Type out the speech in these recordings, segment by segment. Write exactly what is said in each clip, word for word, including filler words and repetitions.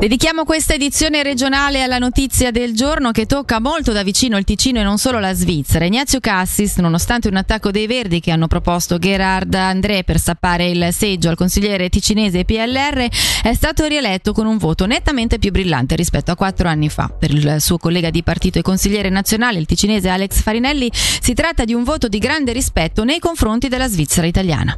Dedichiamo questa edizione regionale alla notizia del giorno che tocca molto da vicino il Ticino e non solo la Svizzera. Ignazio Cassis, nonostante un attacco dei Verdi che hanno proposto Gerard André per sappare il seggio al consigliere ticinese P L R, è stato rieletto con un voto nettamente più brillante rispetto a quattro anni fa. Per il suo collega di partito e consigliere nazionale, il ticinese Alex Farinelli, si tratta di un voto di grande rispetto nei confronti della Svizzera italiana.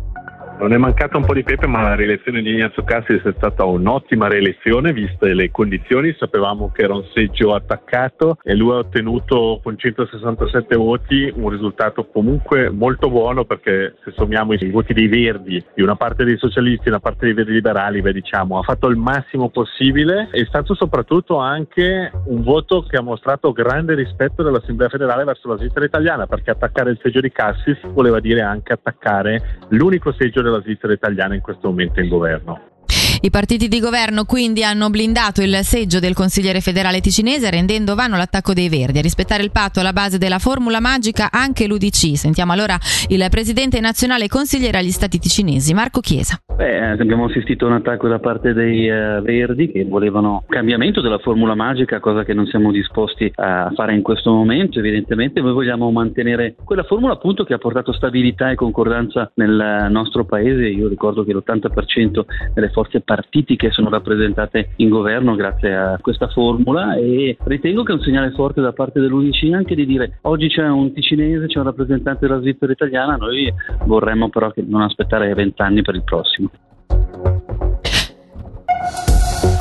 Non è mancata un po' di pepe, ma la rielezione di Ignazio Cassis è stata un'ottima rielezione, viste le condizioni. Sapevamo che era un seggio attaccato e lui ha ottenuto con centosessantasette voti un risultato comunque molto buono, perché se sommiamo i voti dei Verdi, di una parte dei socialisti e una parte dei Verdi liberali, beh, diciamo, ha fatto il massimo possibile. È stato soprattutto anche un voto che ha mostrato grande rispetto dell'Assemblea federale verso la Svizzera italiana, perché attaccare il seggio di Cassis voleva dire anche attaccare l'unico seggio della Svizzera italiana in questo momento in governo. I partiti di governo quindi hanno blindato il seggio del consigliere federale ticinese, rendendo vano l'attacco dei Verdi. A rispettare il patto alla base della formula magica anche l'U D C. Sentiamo allora il presidente nazionale consigliere agli stati ticinesi, Marco Chiesa. Beh, abbiamo assistito a un attacco da parte dei eh, Verdi, che volevano cambiamento della formula magica, cosa che non siamo disposti a fare in questo momento. Evidentemente noi vogliamo mantenere quella formula, appunto, che ha portato stabilità e concordanza nel nostro paese. Io ricordo che l'ottanta per cento delle forze partiti che sono rappresentate in governo grazie a questa formula, e ritengo che è un segnale forte da parte dell'U D C anche di dire: oggi c'è un ticinese, c'è un rappresentante della Svizzera italiana, noi vorremmo però che non aspettare vent'anni per il prossimo.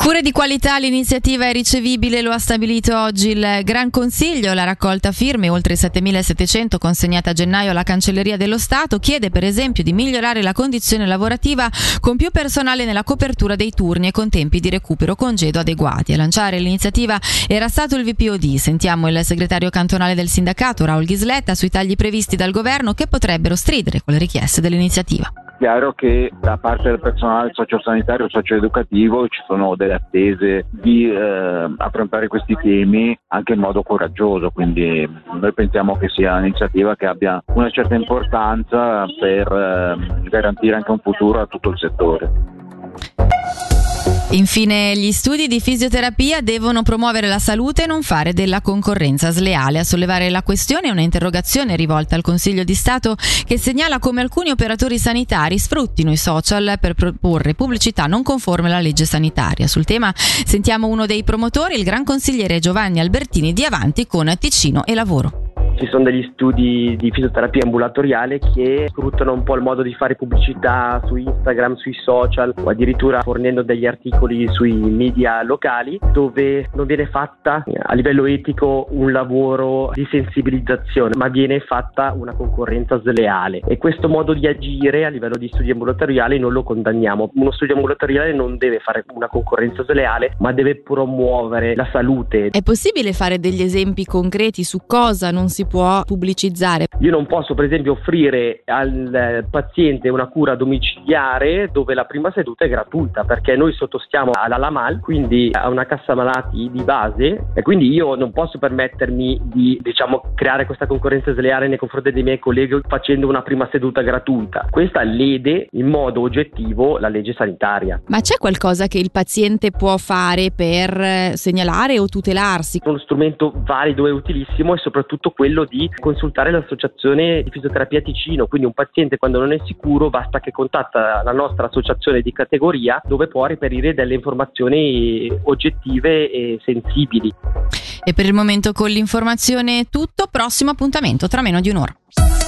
Cure di qualità, l'iniziativa è ricevibile, lo ha stabilito oggi il Gran Consiglio. La raccolta firme, oltre settemilasettecento, consegnata a gennaio alla Cancelleria dello Stato, chiede per esempio di migliorare la condizione lavorativa con più personale nella copertura dei turni e con tempi di recupero congedo adeguati. A lanciare l'iniziativa era stato il V P O D. Sentiamo il segretario cantonale del sindacato, Raoul Gisletta, sui tagli previsti dal governo che potrebbero stridere con le richieste dell'iniziativa. È chiaro che da parte del personale sociosanitario e socioeducativo ci sono delle attese di eh, affrontare questi temi anche in modo coraggioso, quindi noi pensiamo che sia un'iniziativa che abbia una certa importanza per eh, garantire anche un futuro a tutto il settore. Infine, gli studi di fisioterapia devono promuovere la salute e non fare della concorrenza sleale. A sollevare la questione è un'interrogazione rivolta al Consiglio di Stato, che segnala come alcuni operatori sanitari sfruttino i social per proporre pubblicità non conforme alla legge sanitaria. Sul tema sentiamo uno dei promotori, il gran consigliere Giovanni Albertini, di Avanti con Ticino e Lavoro. Ci sono degli studi di fisioterapia ambulatoriale che sfruttano un po' il modo di fare pubblicità su Instagram, sui social, o addirittura fornendo degli articoli sui media locali, dove non viene fatta a livello etico un lavoro di sensibilizzazione, ma viene fatta una concorrenza sleale. E questo modo di agire a livello di studi ambulatoriali non lo condanniamo. Uno studio ambulatoriale non deve fare una concorrenza sleale, ma deve promuovere la salute. È possibile fare degli esempi concreti su cosa non si può pubblicizzare? Io non posso, per esempio, offrire al paziente una cura domiciliare dove la prima seduta è gratuita, perché noi sottostiamo alla LAMAL, quindi a una cassa malati di base, e quindi io non posso permettermi di, diciamo, creare questa concorrenza sleale nei confronti dei miei colleghi facendo una prima seduta gratuita. Questa lede in modo oggettivo la legge sanitaria. Ma c'è qualcosa che il paziente può fare per segnalare o tutelarsi? Uno strumento valido e utilissimo è soprattutto quello di consultare l'associazione di fisioterapia Ticino, quindi un paziente, quando non è sicuro, basta che contatta la nostra associazione di categoria, dove può reperire delle informazioni oggettive e sensibili. E per il momento con l'informazione è tutto, prossimo appuntamento tra meno di un'ora.